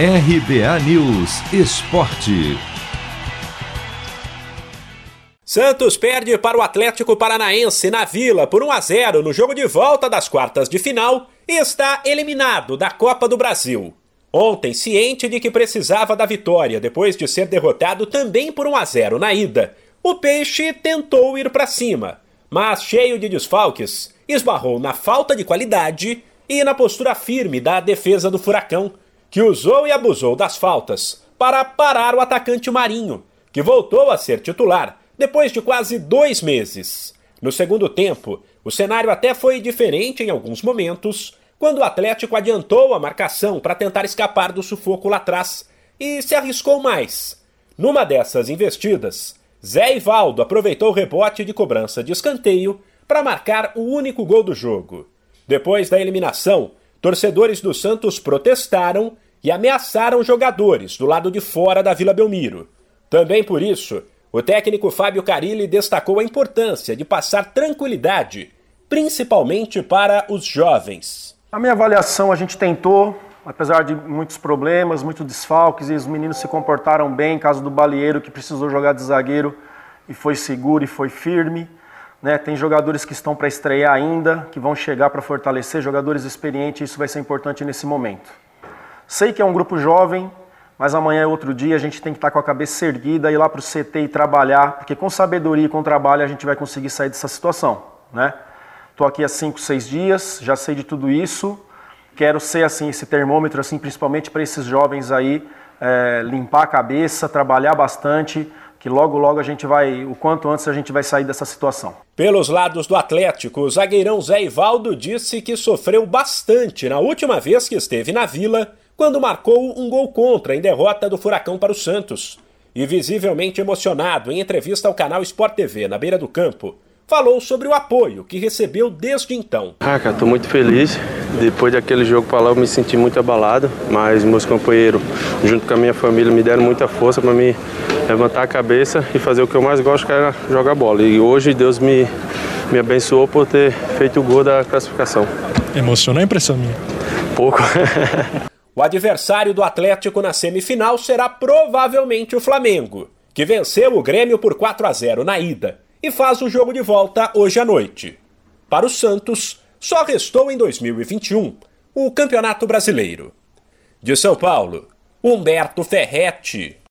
RBA News Esporte. Santos perde para o Atlético Paranaense na Vila por 1-0 no jogo de volta das quartas de final e está eliminado da Copa do Brasil. Ontem, ciente de que precisava da vitória depois de ser derrotado também por 1-0 na ida, o Peixe tentou ir para cima, mas cheio de desfalques, esbarrou na falta de qualidade e na postura firme da defesa do Furacão, que usou e abusou das faltas para parar o atacante Marinho, que voltou a ser titular depois de quase 2 meses. No segundo tempo, o cenário até foi diferente em alguns momentos, quando o Atlético adiantou a marcação para tentar escapar do sufoco lá atrás e se arriscou mais. Numa dessas investidas, Zé Ivaldo aproveitou o rebote de cobrança de escanteio para marcar o único gol do jogo. Depois da eliminação, torcedores do Santos protestaram e ameaçaram jogadores do lado de fora da Vila Belmiro. Também por isso, o técnico Fábio Carille destacou a importância de passar tranquilidade, principalmente para os jovens. A minha avaliação, a gente tentou, apesar de muitos problemas, muitos desfalques, e os meninos se comportaram bem, caso do Balieiro, que precisou jogar de zagueiro, e foi seguro e foi firme. Né? Tem jogadores que estão para estrear ainda, que vão chegar para fortalecer, jogadores experientes, e isso vai ser importante nesse momento. Sei que é um grupo jovem, mas amanhã é outro dia, a gente tem que estar com a cabeça erguida, ir lá para o CT e trabalhar, porque com sabedoria e com trabalho a gente vai conseguir sair dessa situação, né? Estou aqui há 5, 6 dias, já sei de tudo isso, quero ser assim, esse termômetro, assim, principalmente para esses jovens aí, limpar a cabeça, trabalhar bastante, que logo logo a gente vai, o quanto antes a gente vai sair dessa situação. Pelos lados do Atlético, o zagueirão Zé Ivaldo disse que sofreu bastante na última vez que esteve na Vila, quando marcou um gol contra em derrota do Furacão para o Santos. E visivelmente emocionado, em entrevista ao canal Sport TV, na beira do campo, falou sobre o apoio que recebeu desde então. Cara, estou muito feliz. Depois daquele jogo para lá eu me senti muito abalado, mas meus companheiros, junto com a minha família, me deram muita força para me levantar a cabeça e fazer o que eu mais gosto, que era jogar bola. E hoje Deus me abençoou por ter feito o gol da classificação. Emocionou a impressão minha? Pouco. O adversário do Atlético na semifinal será provavelmente o Flamengo, que venceu o Grêmio por 4-0 na ida e faz o jogo de volta hoje à noite. Para o Santos, só restou em 2021 o Campeonato Brasileiro. De São Paulo, Humberto Ferretti.